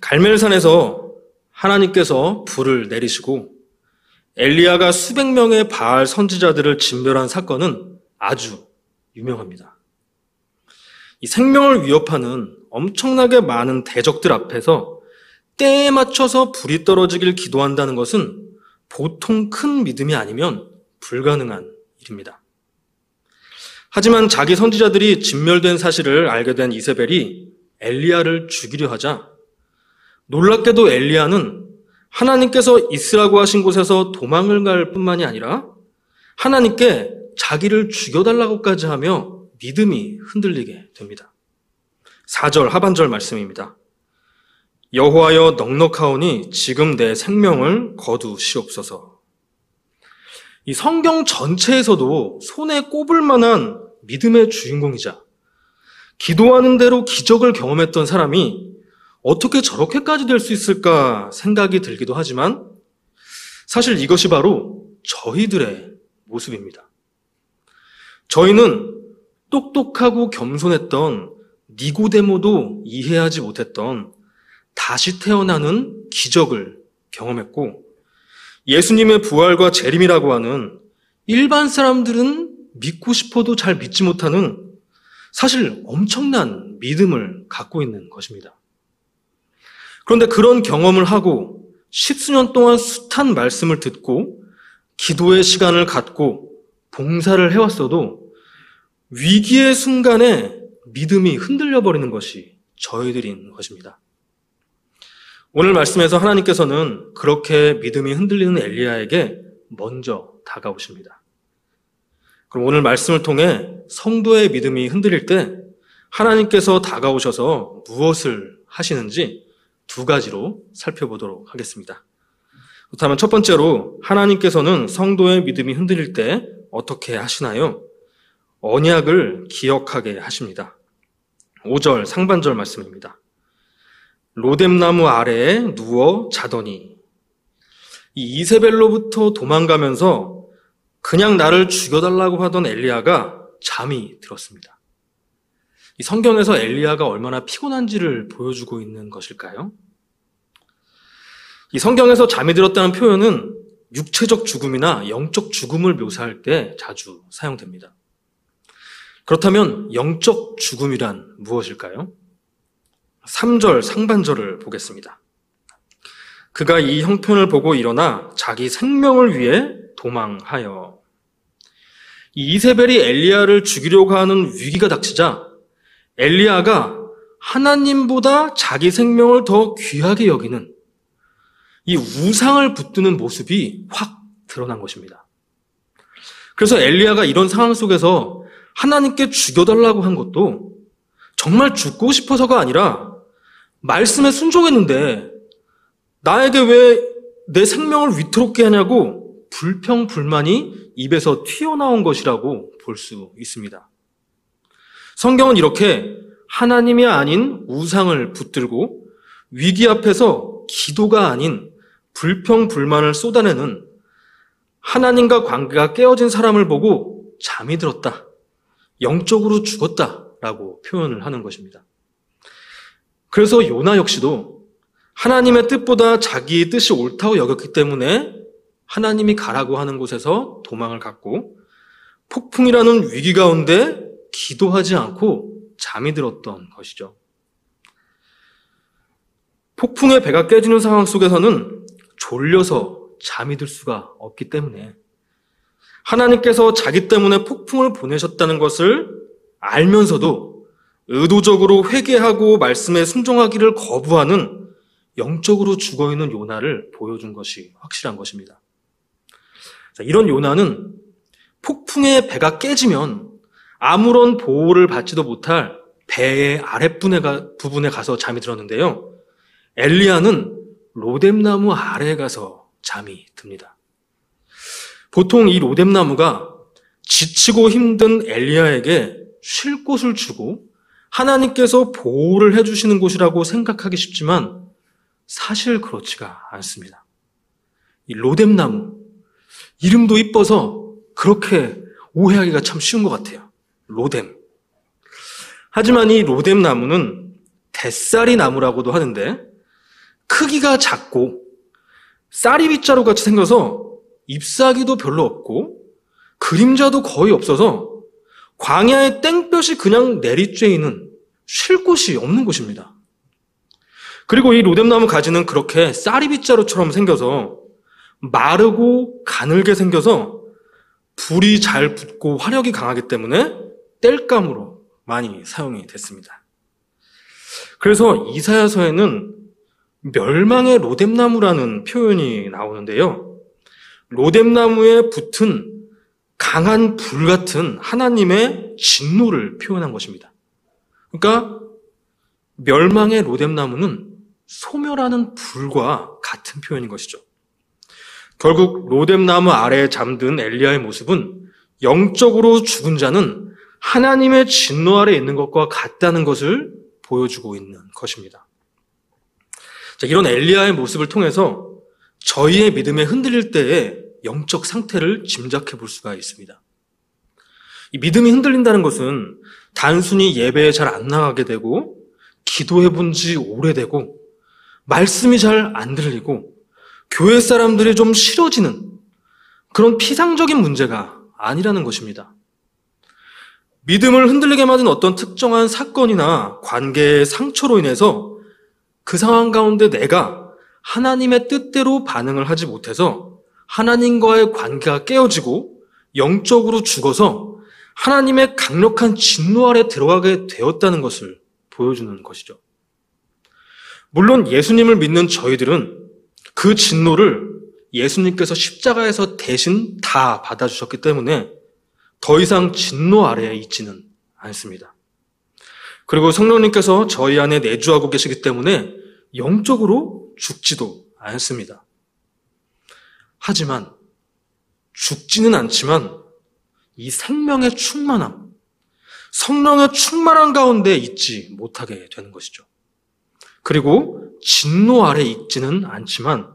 갈멜산에서 하나님께서 불을 내리시고 엘리야가 수백 명의 바알 선지자들을 진멸한 사건은 아주 유명합니다. 이 생명을 위협하는 엄청나게 많은 대적들 앞에서 때에 맞춰서 불이 떨어지길 기도한다는 것은 보통 큰 믿음이 아니면 불가능한 일입니다. 하지만 자기 선지자들이 진멸된 사실을 알게 된 이세벨이 엘리야를 죽이려 하자 놀랍게도 엘리야는 하나님께서 있으라고 하신 곳에서 도망을 갈 뿐만이 아니라 하나님께 자기를 죽여달라고까지 하며 믿음이 흔들리게 됩니다. 4절 하반절 말씀입니다. 여호와여 넉넉하오니 지금 내 생명을 거두시옵소서. 이 성경 전체에서도 손에 꼽을 만한 믿음의 주인공이자 기도하는 대로 기적을 경험했던 사람이 어떻게 저렇게까지 될 수 있을까 생각이 들기도 하지만 사실 이것이 바로 저희들의 모습입니다. 저희는 똑똑하고 겸손했던 니고데모도 이해하지 못했던 다시 태어나는 기적을 경험했고 예수님의 부활과 재림이라고 하는 일반 사람들은 믿고 싶어도 잘 믿지 못하는 사실 엄청난 믿음을 갖고 있는 것입니다. 그런데 그런 경험을 하고 십수년 동안 숱한 말씀을 듣고 기도의 시간을 갖고 봉사를 해왔어도 위기의 순간에 믿음이 흔들려버리는 것이 저희들인 것입니다. 오늘 말씀에서 하나님께서는 그렇게 믿음이 흔들리는 엘리야에게 먼저 다가오십니다. 그럼 오늘 말씀을 통해 성도의 믿음이 흔들릴 때 하나님께서 다가오셔서 무엇을 하시는지 두 가지로 살펴보도록 하겠습니다. 그렇다면 첫 번째로 하나님께서는 성도의 믿음이 흔들릴 때 어떻게 하시나요? 언약을 기억하게 하십니다. 5절 상반절 말씀입니다. 로뎀나무 아래에 누워 자더니 이 이세벨로부터 도망가면서 그냥 나를 죽여달라고 하던 엘리야가 잠이 들었습니다. 이 성경에서 엘리야가 얼마나 피곤한지를 보여주고 있는 것일까요? 이 성경에서 잠이 들었다는 표현은 육체적 죽음이나 영적 죽음을 묘사할 때 자주 사용됩니다. 그렇다면 영적 죽음이란 무엇일까요? 3절 상반절을 보겠습니다. 그가 이 형편을 보고 일어나 자기 생명을 위해 도망하여. 이 이세벨이 엘리야를 죽이려고 하는 위기가 닥치자 엘리야가 하나님보다 자기 생명을 더 귀하게 여기는 이 우상을 붙드는 모습이 확 드러난 것입니다. 그래서 엘리야가 이런 상황 속에서 하나님께 죽여달라고 한 것도 정말 죽고 싶어서가 아니라 말씀에 순종했는데 나에게 왜 내 생명을 위태롭게 하냐고 불평불만이 입에서 튀어나온 것이라고 볼 수 있습니다. 성경은 이렇게 하나님이 아닌 우상을 붙들고 위기 앞에서 기도가 아닌 불평불만을 쏟아내는 하나님과 관계가 깨어진 사람을 보고 잠이 들었다, 영적으로 죽었다라고 표현을 하는 것입니다. 그래서 요나 역시도 하나님의 뜻보다 자기 뜻이 옳다고 여겼기 때문에 하나님이 가라고 하는 곳에서 도망을 갔고 폭풍이라는 위기 가운데 기도하지 않고 잠이 들었던 것이죠. 폭풍에 배가 깨지는 상황 속에서는 졸려서 잠이 들 수가 없기 때문에 하나님께서 자기 때문에 폭풍을 보내셨다는 것을 알면서도 의도적으로 회개하고 말씀에 순종하기를 거부하는 영적으로 죽어있는 요나를 보여준 것이 확실한 것입니다. 자, 이런 요나는 폭풍에 배가 깨지면 아무런 보호를 받지도 못할 배의 아랫부분에 가서 잠이 들었는데요. 엘리야는 로뎀나무 아래에 가서 잠이 듭니다. 보통 이 로뎀나무가 지치고 힘든 엘리야에게 쉴 곳을 주고 하나님께서 보호를 해주시는 곳이라고 생각하기 쉽지만 사실 그렇지가 않습니다. 이 로뎀나무, 이름도 이뻐서 그렇게 오해하기가 참 쉬운 것 같아요. 로뎀. 하지만 이 로뎀 나무는 뱃살이 나무라고도 하는데 크기가 작고 쌀이빗자루 같이 생겨서 잎사귀도 별로 없고 그림자도 거의 없어서 광야의 땡볕이 그냥 내리쬐이는 쉴 곳이 없는 곳입니다. 그리고 이 로뎀나무 가지는 그렇게 쌀이빗자루처럼 생겨서 마르고 가늘게 생겨서 불이 잘 붙고 화력이 강하기 때문에 땔감으로 많이 사용이 됐습니다. 그래서 이사야서에는 멸망의 로뎀나무라는 표현이 나오는데요, 로뎀나무에 붙은 강한 불 같은 하나님의 진노를 표현한 것입니다. 그러니까 멸망의 로뎀나무는 소멸하는 불과 같은 표현인 것이죠. 결국 로뎀나무 아래에 잠든 엘리야의 모습은 영적으로 죽은 자는 하나님의 진노 아래에 있는 것과 같다는 것을 보여주고 있는 것입니다. 자, 이런 엘리야의 모습을 통해서 저희의 믿음에 흔들릴 때의 영적 상태를 짐작해 볼 수가 있습니다. 이 믿음이 흔들린다는 것은 단순히 예배에 잘 안 나가게 되고 기도해 본 지 오래되고 말씀이 잘 안 들리고 교회 사람들이 좀 싫어지는 그런 피상적인 문제가 아니라는 것입니다. 믿음을 흔들리게 만든 어떤 특정한 사건이나 관계의 상처로 인해서 그 상황 가운데 내가 하나님의 뜻대로 반응을 하지 못해서 하나님과의 관계가 깨어지고 영적으로 죽어서 하나님의 강력한 진노 아래 들어가게 되었다는 것을 보여주는 것이죠. 물론 예수님을 믿는 저희들은 그 진노를 예수님께서 십자가에서 대신 다 받아주셨기 때문에 더 이상 진노 아래에 있지는 않습니다. 그리고 성령님께서 저희 안에 내주하고 계시기 때문에 영적으로 죽지도 않습니다. 하지만 죽지는 않지만 이 생명의 충만함, 성령의 충만함 가운데 있지 못하게 되는 것이죠. 그리고 진노 아래 있지는 않지만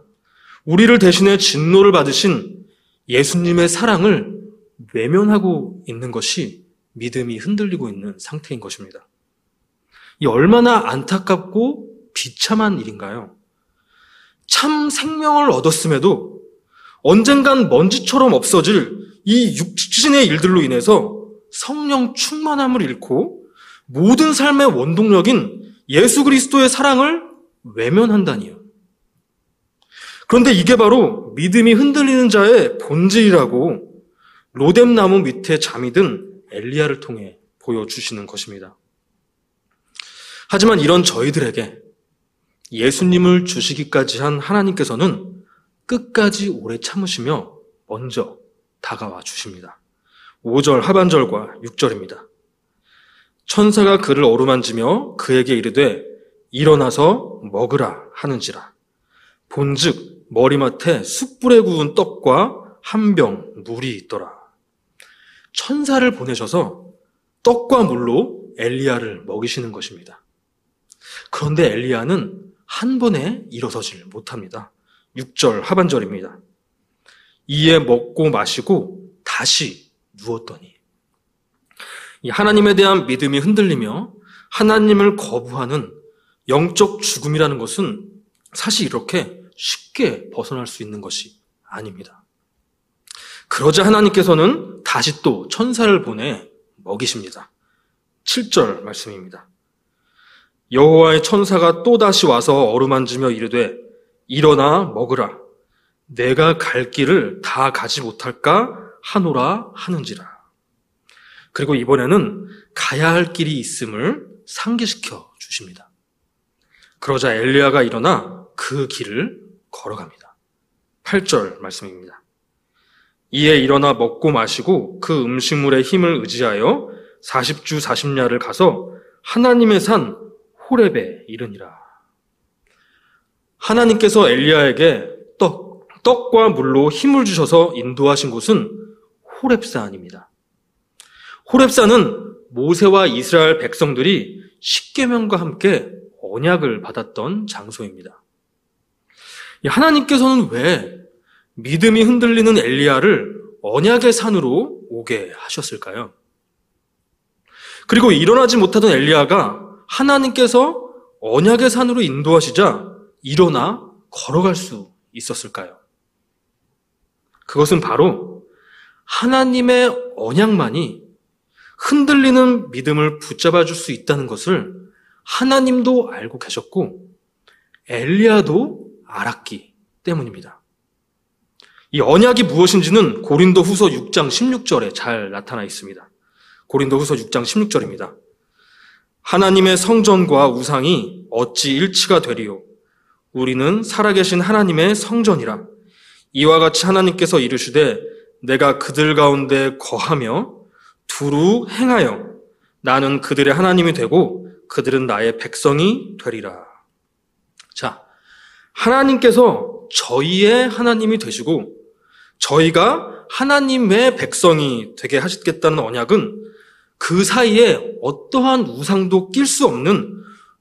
우리를 대신해 진노를 받으신 예수님의 사랑을 외면하고 있는 것이 믿음이 흔들리고 있는 상태인 것입니다. 이 얼마나 안타깝고 비참한 일인가요? 참 생명을 얻었음에도 언젠간 먼지처럼 없어질 이 육신의 일들로 인해서 성령 충만함을 잃고 모든 삶의 원동력인 예수 그리스도의 사랑을 외면한다니요. 그런데 이게 바로 믿음이 흔들리는 자의 본질이라고 로뎀나무 밑에 잠이 든 엘리야를 통해 보여주시는 것입니다. 하지만 이런 저희들에게 예수님을 주시기까지 한 하나님께서는 끝까지 오래 참으시며 먼저 다가와 주십니다. 5절 하반절과 6절입니다. 천사가 그를 어루만지며 그에게 이르되 일어나서 먹으라 하는지라. 본즉 머리맡에 숯불에 구운 떡과 한 병 물이 있더라. 천사를 보내셔서 떡과 물로 엘리야를 먹이시는 것입니다. 그런데 엘리야는 한 번에 일어서질 못합니다. 6절 하반절입니다. 이에 먹고 마시고 다시 누웠더니. 이 하나님에 대한 믿음이 흔들리며 하나님을 거부하는 영적 죽음이라는 것은 사실 이렇게 쉽게 벗어날 수 있는 것이 아닙니다. 그러자 하나님께서는 다시 또 천사를 보내 먹이십니다. 7절 말씀입니다. 여호와의 천사가 또 다시 와서 어루만지며 이르되 일어나 먹으라. 내가 갈 길을 다 가지 못할까 하노라 하는지라. 그리고 이번에는 가야 할 길이 있음을 상기시켜 주십니다. 그러자 엘리야가 일어나 그 길을 걸어갑니다. 8절 말씀입니다. 이에 일어나 먹고 마시고 그 음식물의 힘을 의지하여 40주 40야를 가서 하나님의 산 호렙에 이르니라. 하나님께서 엘리야에게 떡과 물로 힘을 주셔서 인도하신 곳은 호렙산입니다. 호렙산은 모세와 이스라엘 백성들이 십계명과 함께 언약을 받았던 장소입니다. 하나님께서는 왜 믿음이 흔들리는 엘리야를 언약의 산으로 오게 하셨을까요? 그리고 일어나지 못하던 엘리야가 하나님께서 언약의 산으로 인도하시자 일어나 걸어갈 수 있었을까요? 그것은 바로 하나님의 언약만이 흔들리는 믿음을 붙잡아 줄 수 있다는 것을 하나님도 알고 계셨고 엘리야도 알았기 때문입니다. 이 언약이 무엇인지는 고린도후서 6장 16절에 잘 나타나 있습니다. 고린도후서 6장 16절입니다. 하나님의 성전과 우상이 어찌 일치가 되리요? 우리는 살아계신 하나님의 성전이라. 이와 같이 하나님께서 이르시되 내가 그들 가운데 거하며 두루 행하여 나는 그들의 하나님이 되고 그들은 나의 백성이 되리라. 자, 하나님께서 저희의 하나님이 되시고 저희가 하나님의 백성이 되게 하시겠다는 언약은 그 사이에 어떠한 우상도 낄 수 없는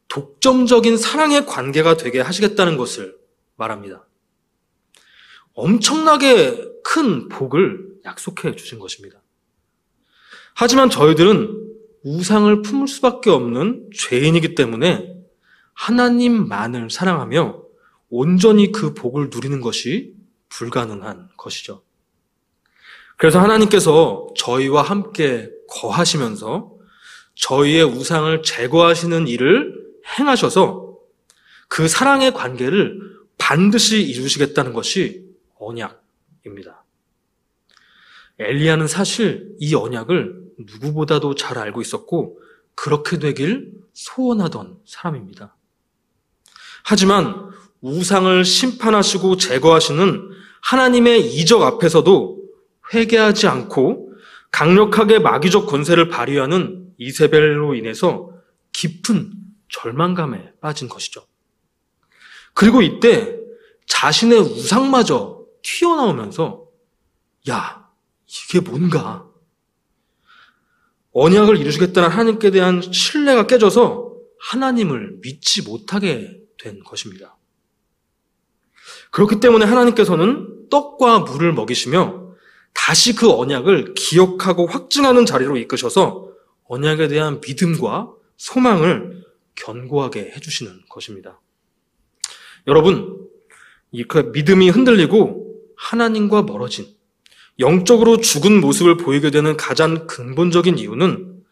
독점적인 사랑의 관계가 되게 하시겠다는 것을 말합니다. 엄청나게 큰 복을 약속해 주신 것입니다. 하지만 저희들은 우상을 품을 수밖에 없는 죄인이기 때문에 하나님만을 사랑하며 온전히 그 복을 누리는 것이 불가능한 것이죠. 그래서 하나님께서 저희와 함께 거하시면서 저희의 우상을 제거하시는 일을 행하셔서 그 사랑의 관계를 반드시 이루시겠다는 것이 언약입니다. 엘리야는 사실 이 언약을 누구보다도 잘 알고 있었고 그렇게 되길 소원하던 사람입니다. 하지만 우상을 심판하시고 제거하시는 하나님의 이적 앞에서도 회개하지 않고 강력하게 마귀적 권세를 발휘하는 이세벨로 인해서 깊은 절망감에 빠진 것이죠. 그리고 이때 자신의 우상마저 튀어나오면서 야, 이게 뭔가? 언약을 이루시겠다는 하나님께 대한 신뢰가 깨져서 하나님을 믿지 못하게 된 것입니다. 그렇기 때문에 하나님께서는 떡과 물을 먹이시며 다시 그 언약을 기억하고 확증하는 자리로 이끄셔서 언약에 대한 믿음과 소망을 견고하게 해주시는 것입니다. 여러분, 그 믿음이 흔들리고 하나님과 멀어진 영적으로 죽은 모습을 보이게 되는 가장 근본적인 이유는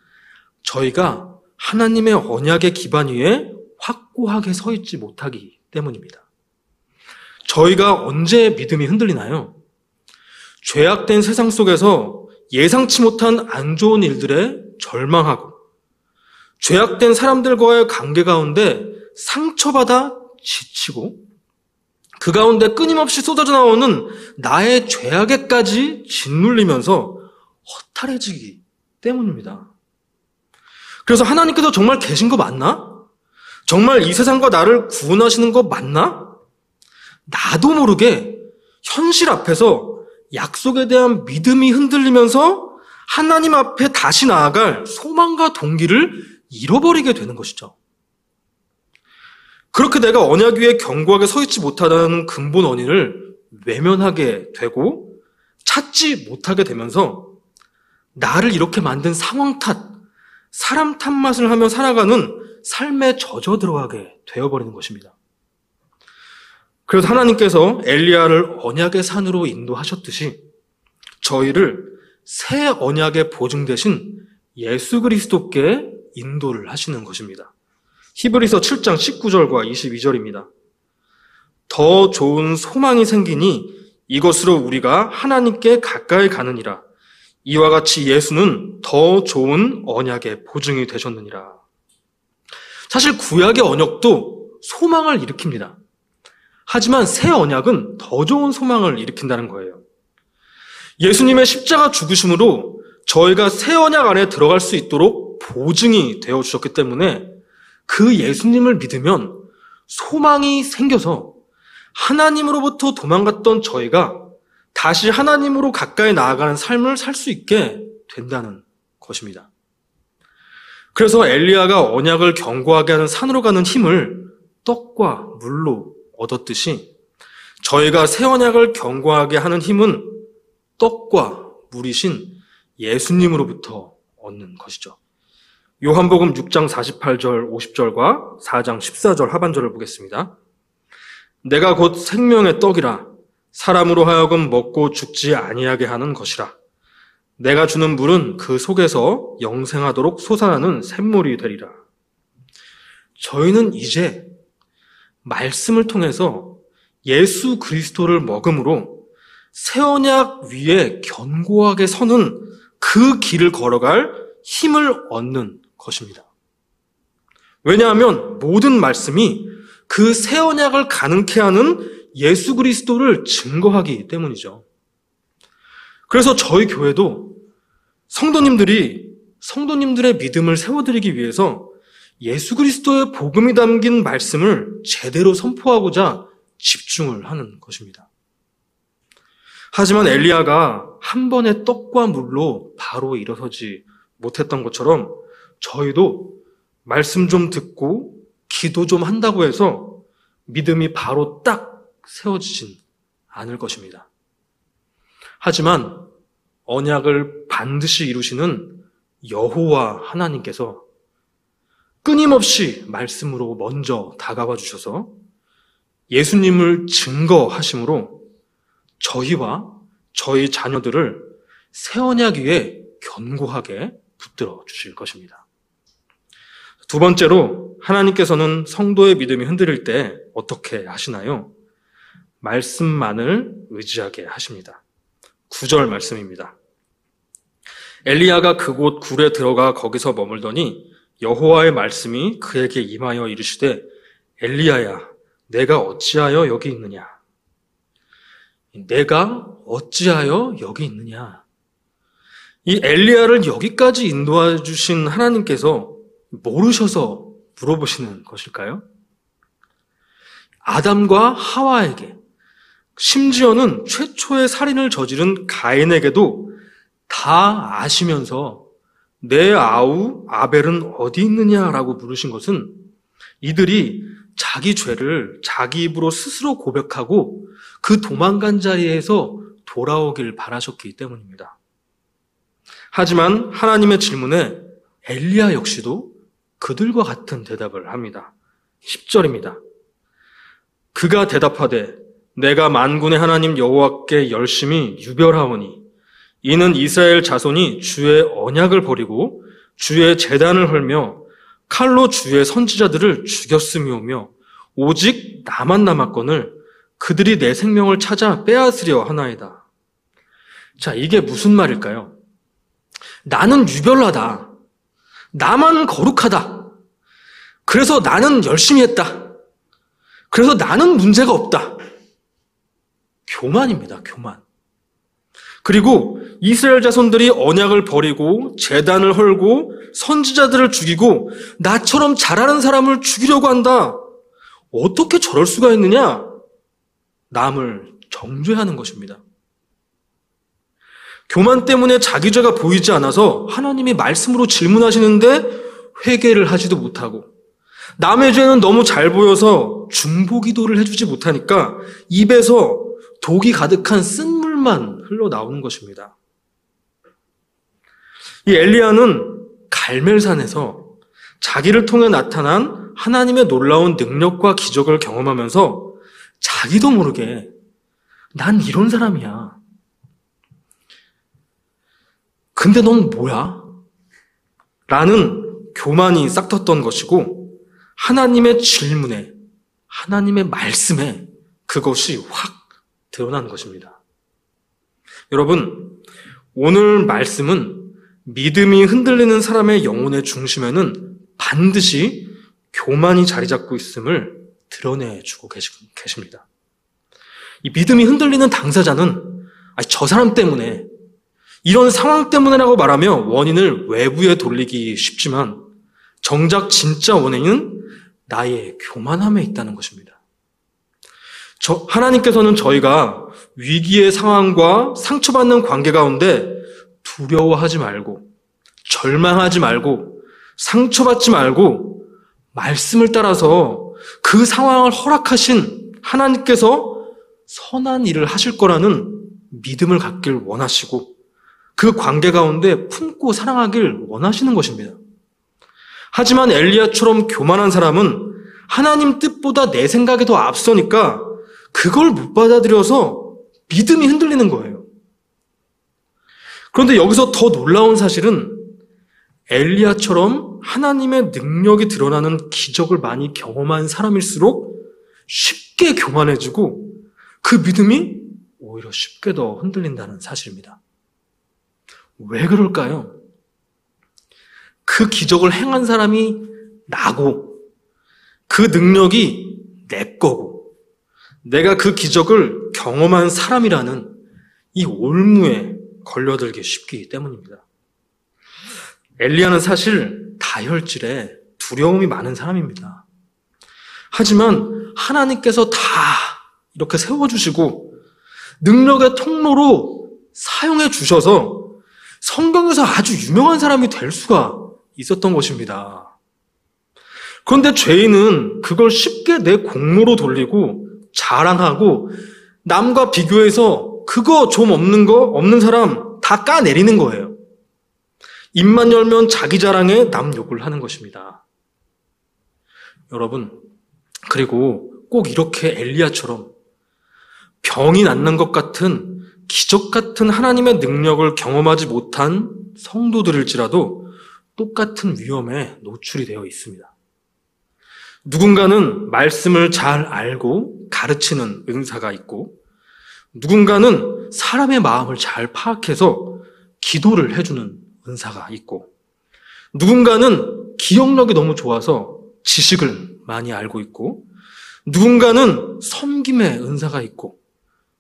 저희가 하나님의 언약의 기반 위에 확고하게 서 있지 못하기 때문입니다. 저희가 언제 믿음이 흔들리나요? 죄악된 세상 속에서 예상치 못한 안 좋은 일들에 절망하고 죄악된 사람들과의 관계 가운데 상처받아 지치고 그 가운데 끊임없이 쏟아져 나오는 나의 죄악에까지 짓눌리면서 허탈해지기 때문입니다. 그래서 하나님께서 정말 계신 거 맞나? 정말 이 세상과 나를 구원하시는 거 맞나? 나도 모르게 현실 앞에서 약속에 대한 믿음이 흔들리면서 하나님 앞에 다시 나아갈 소망과 동기를 잃어버리게 되는 것이죠. 그렇게 내가 언약 위에 견고하게 서 있지 못하다는 근본 원인을 외면하게 되고 찾지 못하게 되면서 나를 이렇게 만든 상황 탓, 사람 탓만을 하며 살아가는 삶에 젖어 들어가게 되어버리는 것입니다. 그래서 하나님께서 엘리야를 언약의 산으로 인도하셨듯이 저희를 새 언약의 보증 대신 예수 그리스도께 인도를 하시는 것입니다. 히브리서 7장 19절과 22절입니다. 더 좋은 소망이 생기니 이것으로 우리가 하나님께 가까이 가느니라. 이와 같이 예수는 더 좋은 언약의 보증이 되셨느니라. 사실 구약의 언약도 소망을 일으킵니다. 하지만 새 언약은 더 좋은 소망을 일으킨다는 거예요. 예수님의 십자가 죽으심으로 저희가 새 언약 안에 들어갈 수 있도록 보증이 되어 주셨기 때문에 그 예수님을 믿으면 소망이 생겨서 하나님으로부터 도망갔던 저희가 다시 하나님으로 가까이 나아가는 삶을 살 수 있게 된다는 것입니다. 그래서 엘리야가 언약을 견고하게 하는 산으로 가는 힘을 떡과 물로 얻었듯이 저희가 새 언약을 견고하게 하는 힘은 떡과 물이신 예수님으로부터 얻는 것이죠. 요한복음 6장 48절 50절과 4장 14절 하반절을 보겠습니다. 내가 곧 생명의 떡이라 사람으로 하여금 먹고 죽지 아니하게 하는 것이라. 내가 주는 물은 그 속에서 영생하도록 솟아나는 샘물이 되리라. 저희는 이제 말씀을 통해서 예수 그리스도를 먹음으로 새 언약 위에 견고하게 서는 그 길을 걸어갈 힘을 얻는 것입니다. 왜냐하면 모든 말씀이 그 새 언약을 가능케 하는 예수 그리스도를 증거하기 때문이죠. 그래서 저희 교회도 성도님들의 믿음을 세워드리기 위해서 예수 그리스도의 복음이 담긴 말씀을 제대로 선포하고자 집중을 하는 것입니다. 하지만 엘리야가 한 번의 떡과 물로 바로 일어서지 못했던 것처럼 저희도 말씀 좀 듣고 기도 좀 한다고 해서 믿음이 바로 딱 세워지진 않을 것입니다. 하지만 언약을 반드시 이루시는 여호와 하나님께서 끊임없이 말씀으로 먼저 다가와 주셔서 예수님을 증거하심으로 저희와 저희 자녀들을 새 언약 위에 견고하게 붙들어 주실 것입니다. 두 번째로 하나님께서는 성도의 믿음이 흔들릴 때 어떻게 하시나요? 말씀만을 의지하게 하십니다. 9절 말씀입니다. 엘리야가 그곳 굴에 들어가 거기서 머물더니 여호와의 말씀이 그에게 임하여 이르시되 엘리야야, 내가 어찌하여 여기 있느냐? 이 엘리야를 여기까지 인도해 주신 하나님께서 모르셔서 물어보시는 것일까요? 아담과 하와에게, 심지어는 최초의 살인을 저지른 가인에게도 다 아시면서 내 아우 아벨은 어디 있느냐라고 물으신 것은 이들이 자기 죄를 자기 입으로 스스로 고백하고 그 도망간 자리에서 돌아오길 바라셨기 때문입니다. 하지만 하나님의 질문에 엘리야 역시도 그들과 같은 대답을 합니다. 10절입니다. 그가 대답하되 내가 만군의 하나님 여호와께 열심히 유별하오니 이는 이스라엘 자손이 주의 언약을 버리고 주의 제단을 헐며 칼로 주의 선지자들을 죽였음이오며 오직 나만 남았거늘 그들이 내 생명을 찾아 빼앗으려 하나이다. 자, 이게 무슨 말일까요? 나는 유별나다, 나만 거룩하다, 그래서 나는 열심히 했다, 그래서 나는 문제가 없다. 교만입니다, 교만. 그리고 이스라엘 자손들이 언약을 버리고 제단을 헐고 선지자들을 죽이고 나처럼 잘하는 사람을 죽이려고 한다. 어떻게 저럴 수가 있느냐? 남을 정죄하는 것입니다. 교만 때문에 자기 죄가 보이지 않아서 하나님이 말씀으로 질문하시는데 회개를 하지도 못하고 남의 죄는 너무 잘 보여서 중보기도를 해주지 못하니까 입에서 독이 가득한 쓴물만 흘러나오는 것입니다. 이 엘리야는 갈멜산에서 자기를 통해 나타난 하나님의 놀라운 능력과 기적을 경험하면서 자기도 모르게 난 이런 사람이야, 근데 넌 뭐야? 라는 교만이 싹텄던 것이고 하나님의 질문에, 하나님의 말씀에 그것이 확 드러난 것입니다. 여러분, 오늘 말씀은 믿음이 흔들리는 사람의 영혼의 중심에는 반드시 교만이 자리 잡고 있음을 드러내주고 계십니다. 이 믿음이 흔들리는 당사자는 저 사람 때문에, 이런 상황 때문에라고 말하며 원인을 외부에 돌리기 쉽지만 정작 진짜 원인은 나의 교만함에 있다는 것입니다. 하나님께서는 저희가 위기의 상황과 상처받는 관계 가운데 두려워하지 말고 절망하지 말고 상처받지 말고 말씀을 따라서 그 상황을 허락하신 하나님께서 선한 일을 하실 거라는 믿음을 갖길 원하시고 그 관계 가운데 품고 사랑하길 원하시는 것입니다. 하지만 엘리야처럼 교만한 사람은 하나님 뜻보다 내 생각이 더 앞서니까 그걸 못 받아들여서 믿음이 흔들리는 거예요. 그런데 여기서 더 놀라운 사실은 엘리야처럼 하나님의 능력이 드러나는 기적을 많이 경험한 사람일수록 쉽게 교만해지고 그 믿음이 오히려 쉽게 더 흔들린다는 사실입니다. 왜 그럴까요? 그 기적을 행한 사람이 나고 그 능력이 내 거고 내가 그 기적을 경험한 사람이라는 이 올무에 걸려들기 쉽기 때문입니다. 엘리야는 사실 다혈질에 두려움이 많은 사람입니다. 하지만 하나님께서 다 이렇게 세워주시고 능력의 통로로 사용해 주셔서 성경에서 아주 유명한 사람이 될 수가 있었던 것입니다. 그런데 죄인은 그걸 쉽게 내 공로로 돌리고 자랑하고 남과 비교해서 그거 좀 없는 거 없는 사람 다 까내리는 거예요. 입만 열면 자기 자랑에 남 욕을 하는 것입니다. 여러분, 그리고 꼭 이렇게 엘리야처럼 병이 낫는 것 같은 기적 같은 하나님의 능력을 경험하지 못한 성도들일지라도 똑같은 위험에 노출이 되어 있습니다. 누군가는 말씀을 잘 알고 가르치는 은사가 있고 누군가는 사람의 마음을 잘 파악해서 기도를 해주는 은사가 있고 누군가는 기억력이 너무 좋아서 지식을 많이 알고 있고 누군가는 섬김의 은사가 있고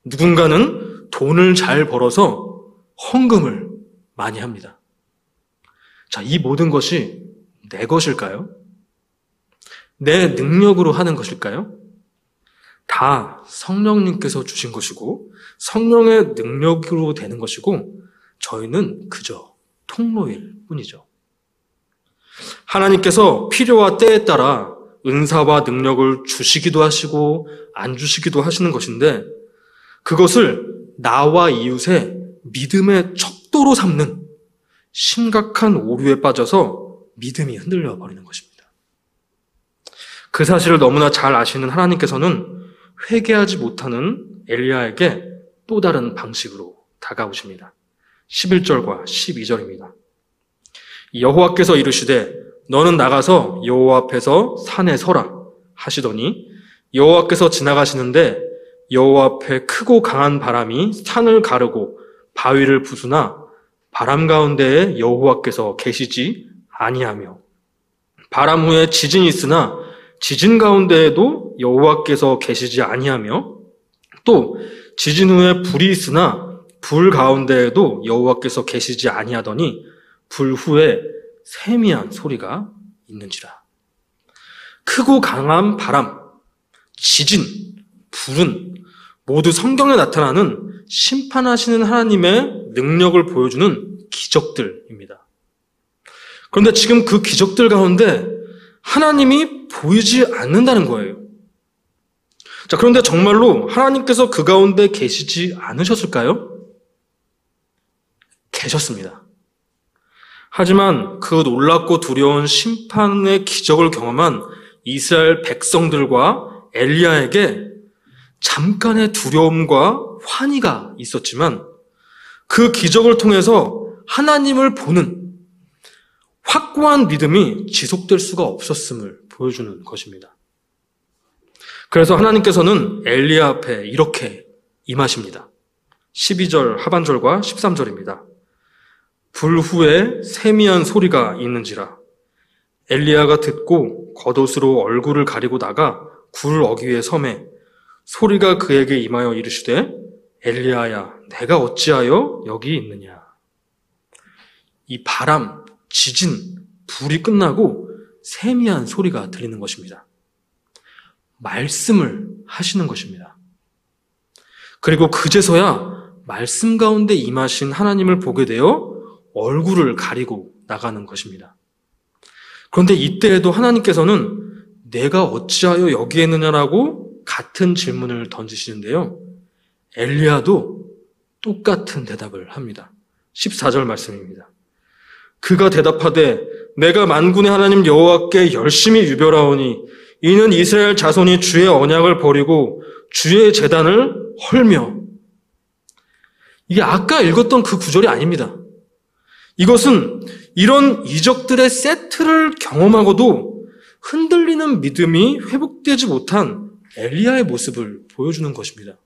누군가는 돈을 잘 벌어서 헌금을 많이 합니다. 자, 이 모든 것이 내 것일까요? 내 능력으로 하는 것일까요? 다 성령님께서 주신 것이고 성령의 능력으로 되는 것이고 저희는 그저 통로일 뿐이죠. 하나님께서 필요와 때에 따라 은사와 능력을 주시기도 하시고 안 주시기도 하시는 것인데 그것을 나와 이웃의 믿음의 척도로 삼는 심각한 오류에 빠져서 믿음이 흔들려 버리는 것입니다. 그 사실을 너무나 잘 아시는 하나님께서는 회개하지 못하는 엘리야에게 또 다른 방식으로 다가오십니다. 11절과 12절입니다. 여호와께서 이르시되 너는 나가서 여호와 앞에서 산에 서라 하시더니 여호와께서 지나가시는데 여호와 앞에 크고 강한 바람이 산을 가르고 바위를 부수나 바람 가운데에 여호와께서 계시지 아니하며 바람 후에 지진이 있으나 지진 가운데에도 여호와께서 계시지 아니하며 또 지진 후에 불이 있으나 불 가운데에도 여호와께서 계시지 아니하더니 불 후에 세미한 소리가 있는지라. 크고 강한 바람, 지진, 불은 모두 성경에 나타나는 심판하시는 하나님의 능력을 보여주는 기적들입니다. 그런데 지금 그 기적들 가운데 하나님이 보이지 않는다는 거예요. 자, 그런데 정말로 하나님께서 그 가운데 계시지 않으셨을까요? 계셨습니다. 하지만 그 놀랍고 두려운 심판의 기적을 경험한 이스라엘 백성들과 엘리야에게 잠깐의 두려움과 환희가 있었지만 그 기적을 통해서 하나님을 보는 확고한 믿음이 지속될 수가 없었음을 보여주는 것입니다. 그래서 하나님께서는 엘리야 앞에 이렇게 임하십니다. 12절 하반절과 13절입니다. 불 후에 세미한 소리가 있는지라. 엘리야가 듣고 겉옷으로 얼굴을 가리고 나가 굴 어귀의 섬에 소리가 그에게 임하여 이르시되 엘리야야 내가 어찌하여 여기 있느냐. 이 바람, 지진, 불이 끝나고 세미한 소리가 들리는 것입니다. 말씀을 하시는 것입니다. 그리고 그제서야 말씀 가운데 임하신 하나님을 보게 되어 얼굴을 가리고 나가는 것입니다. 그런데 이때에도 하나님께서는 내가 어찌하여 여기에 있느냐라고 같은 질문을 던지시는데요. 엘리야도 똑같은 대답을 합니다. 14절 말씀입니다. 그가 대답하되 내가 만군의 하나님 여호와께 열심히 유별하오니 이는 이스라엘 자손이 주의 언약을 버리고 주의 제단을 헐며. 이게 아까 읽었던 그 구절이 아닙니다. 이것은 이런 이적들의 세트를 경험하고도 흔들리는 믿음이 회복되지 못한 엘리야의 모습을 보여주는 것입니다.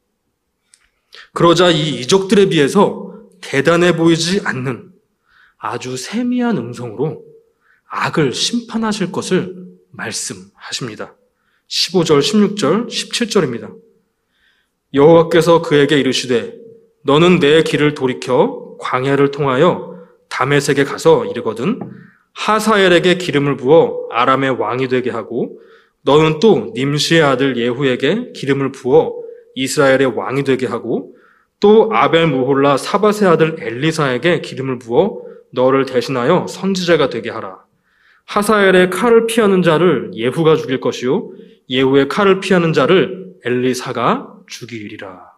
그러자 이 이적들에 비해서 대단해 보이지 않는 아주 세미한 음성으로 악을 심판하실 것을 말씀하십니다. 15절, 16절, 17절입니다. 여호와께서 그에게 이르시되 너는 내 길을 돌이켜 광야를 통하여 다메섹에 가서 이르거든 하사엘에게 기름을 부어 아람의 왕이 되게 하고 너는 또 님시의 아들 예후에게 기름을 부어 이스라엘의 왕이 되게 하고 또 아벨무홀라 사밧의 아들 엘리사에게 기름을 부어 너를 대신하여 선지자가 되게 하라. 하사엘의 칼을 피하는 자를 예후가 죽일 것이요 예후의 칼을 피하는 자를 엘리사가 죽이리라.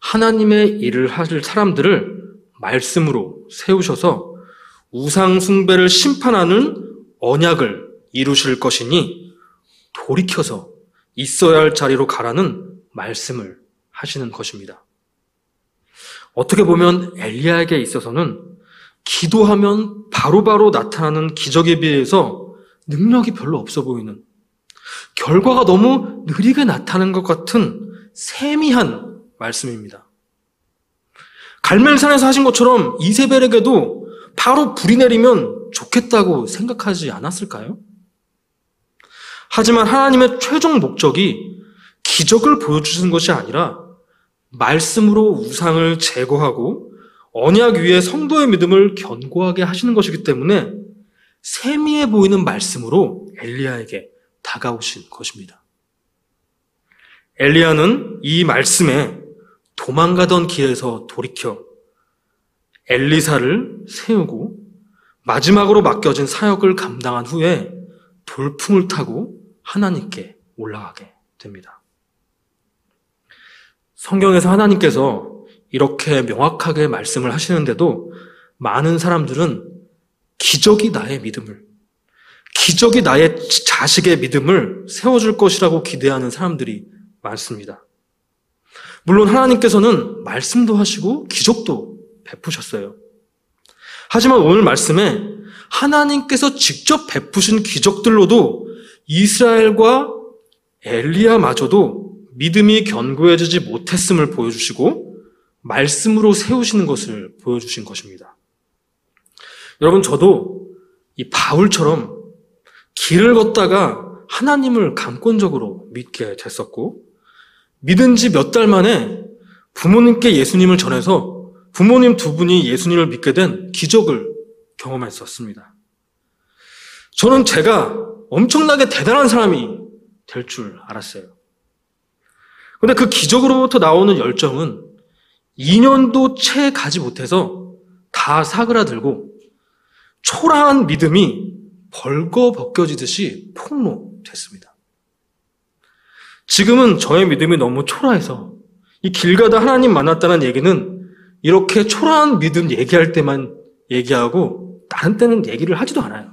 하나님의 일을 하실 사람들을 말씀으로 세우셔서 우상 숭배를 심판하는 언약을 이루실 것이니 돌이켜서 있어야 할 자리로 가라는 말씀을 하시는 것입니다. 어떻게 보면 엘리야에게 있어서는 기도하면 바로바로 나타나는 기적에 비해서 능력이 별로 없어 보이는, 결과가 너무 느리게 나타난 것 같은 세미한 말씀입니다. 갈멜산에서 하신 것처럼 이세벨에게도 바로 불이 내리면 좋겠다고 생각하지 않았을까요? 하지만 하나님의 최종 목적이 기적을 보여주시는 것이 아니라 말씀으로 우상을 제거하고 언약 위에 성도의 믿음을 견고하게 하시는 것이기 때문에 세미해 보이는 말씀으로 엘리야에게 다가오신 것입니다. 엘리야는 이 말씀에 도망가던 길에서 돌이켜 엘리사를 세우고 마지막으로 맡겨진 사역을 감당한 후에 돌풍을 타고 하나님께 올라가게 됩니다. 성경에서 하나님께서 이렇게 명확하게 말씀을 하시는데도 많은 사람들은 기적이 나의 믿음을, 기적이 나의 자식의 믿음을 세워줄 것이라고 기대하는 사람들이 많습니다. 물론 하나님께서는 말씀도 하시고 기적도 베푸셨어요. 하지만 오늘 말씀에 하나님께서 직접 베푸신 기적들로도 이스라엘과 엘리야마저도 믿음이 견고해지지 못했음을 보여주시고 말씀으로 세우시는 것을 보여주신 것입니다. 여러분, 저도 이 바울처럼 길을 걷다가 하나님을 감권적으로 믿게 됐었고, 믿은 지 몇 달 만에 부모님께 예수님을 전해서 부모님 두 분이 예수님을 믿게 된 기적을 경험했었습니다. 저는 제가 엄청나게 대단한 사람이 될 줄 알았어요. 그런데 그 기적으로부터 나오는 열정은 2년도 채 가지 못해서 다 사그라들고 초라한 믿음이 벌거벗겨지듯이 폭로됐습니다. 지금은 저의 믿음이 너무 초라해서 이 길 가다 하나님 만났다는 얘기는 이렇게 초라한 믿음 얘기할 때만 얘기하고 다른 때는 얘기를 하지도 않아요.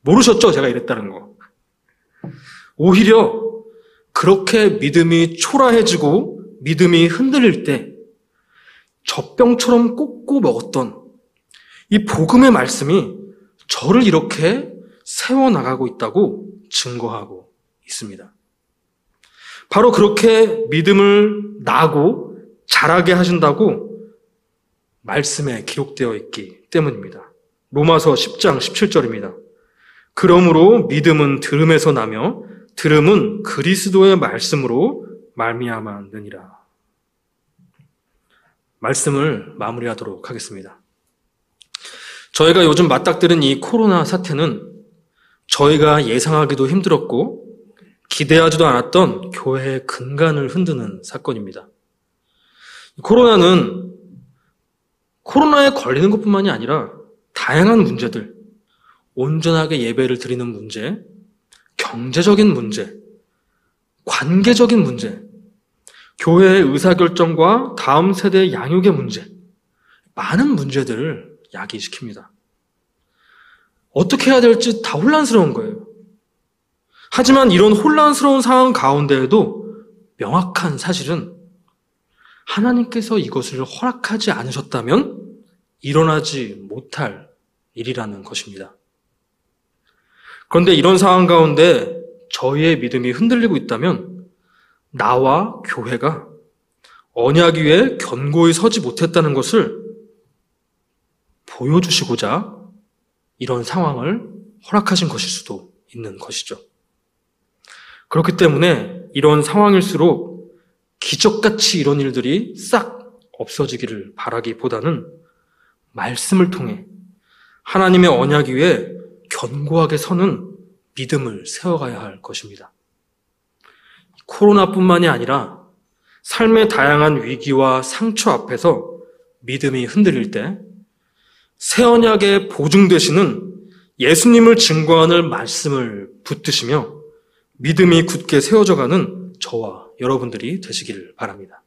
모르셨죠? 제가 이랬다는 거. 오히려 그렇게 믿음이 초라해지고 믿음이 흔들릴 때 젖병처럼 꽂고 먹었던 이 복음의 말씀이 저를 이렇게 세워나가고 있다고 증거하고 있습니다. 바로 그렇게 믿음을 나고 자라게 하신다고 말씀에 기록되어 있기 때문입니다. 로마서 10장 17절입니다. 그러므로 믿음은 들음에서 나며 들음은 그리스도의 말씀으로 말미암아 느니라. 말씀을 마무리하도록 하겠습니다. 저희가 요즘 맞닥뜨린 이 코로나 사태는 저희가 예상하기도 힘들었고 기대하지도 않았던 교회의 근간을 흔드는 사건입니다. 코로나는 코로나에 걸리는 것뿐만이 아니라 다양한 문제들, 온전하게 예배를 드리는 문제, 경제적인 문제, 관계적인 문제, 교회의 의사결정과 다음 세대의 양육의 문제, 많은 문제들을 야기시킵니다. 어떻게 해야 될지 다 혼란스러운 거예요. 하지만 이런 혼란스러운 상황 가운데에도 명확한 사실은 하나님께서 이것을 허락하지 않으셨다면 일어나지 못할 일이라는 것입니다. 그런데 이런 상황 가운데 저희의 믿음이 흔들리고 있다면 나와 교회가 언약 위에 견고히 서지 못했다는 것을 보여주시고자 이런 상황을 허락하신 것일 수도 있는 것이죠. 그렇기 때문에 이런 상황일수록 기적같이 이런 일들이 싹 없어지기를 바라기보다는 말씀을 통해 하나님의 언약 위에 견고하게 서는 믿음을 세워가야 할 것입니다. 코로나뿐만이 아니라 삶의 다양한 위기와 상처 앞에서 믿음이 흔들릴 때 새 언약의 보증 되시는 예수님을 증거하는 말씀을 붙드시며 믿음이 굳게 세워져가는 저와 여러분들이 되시길 바랍니다.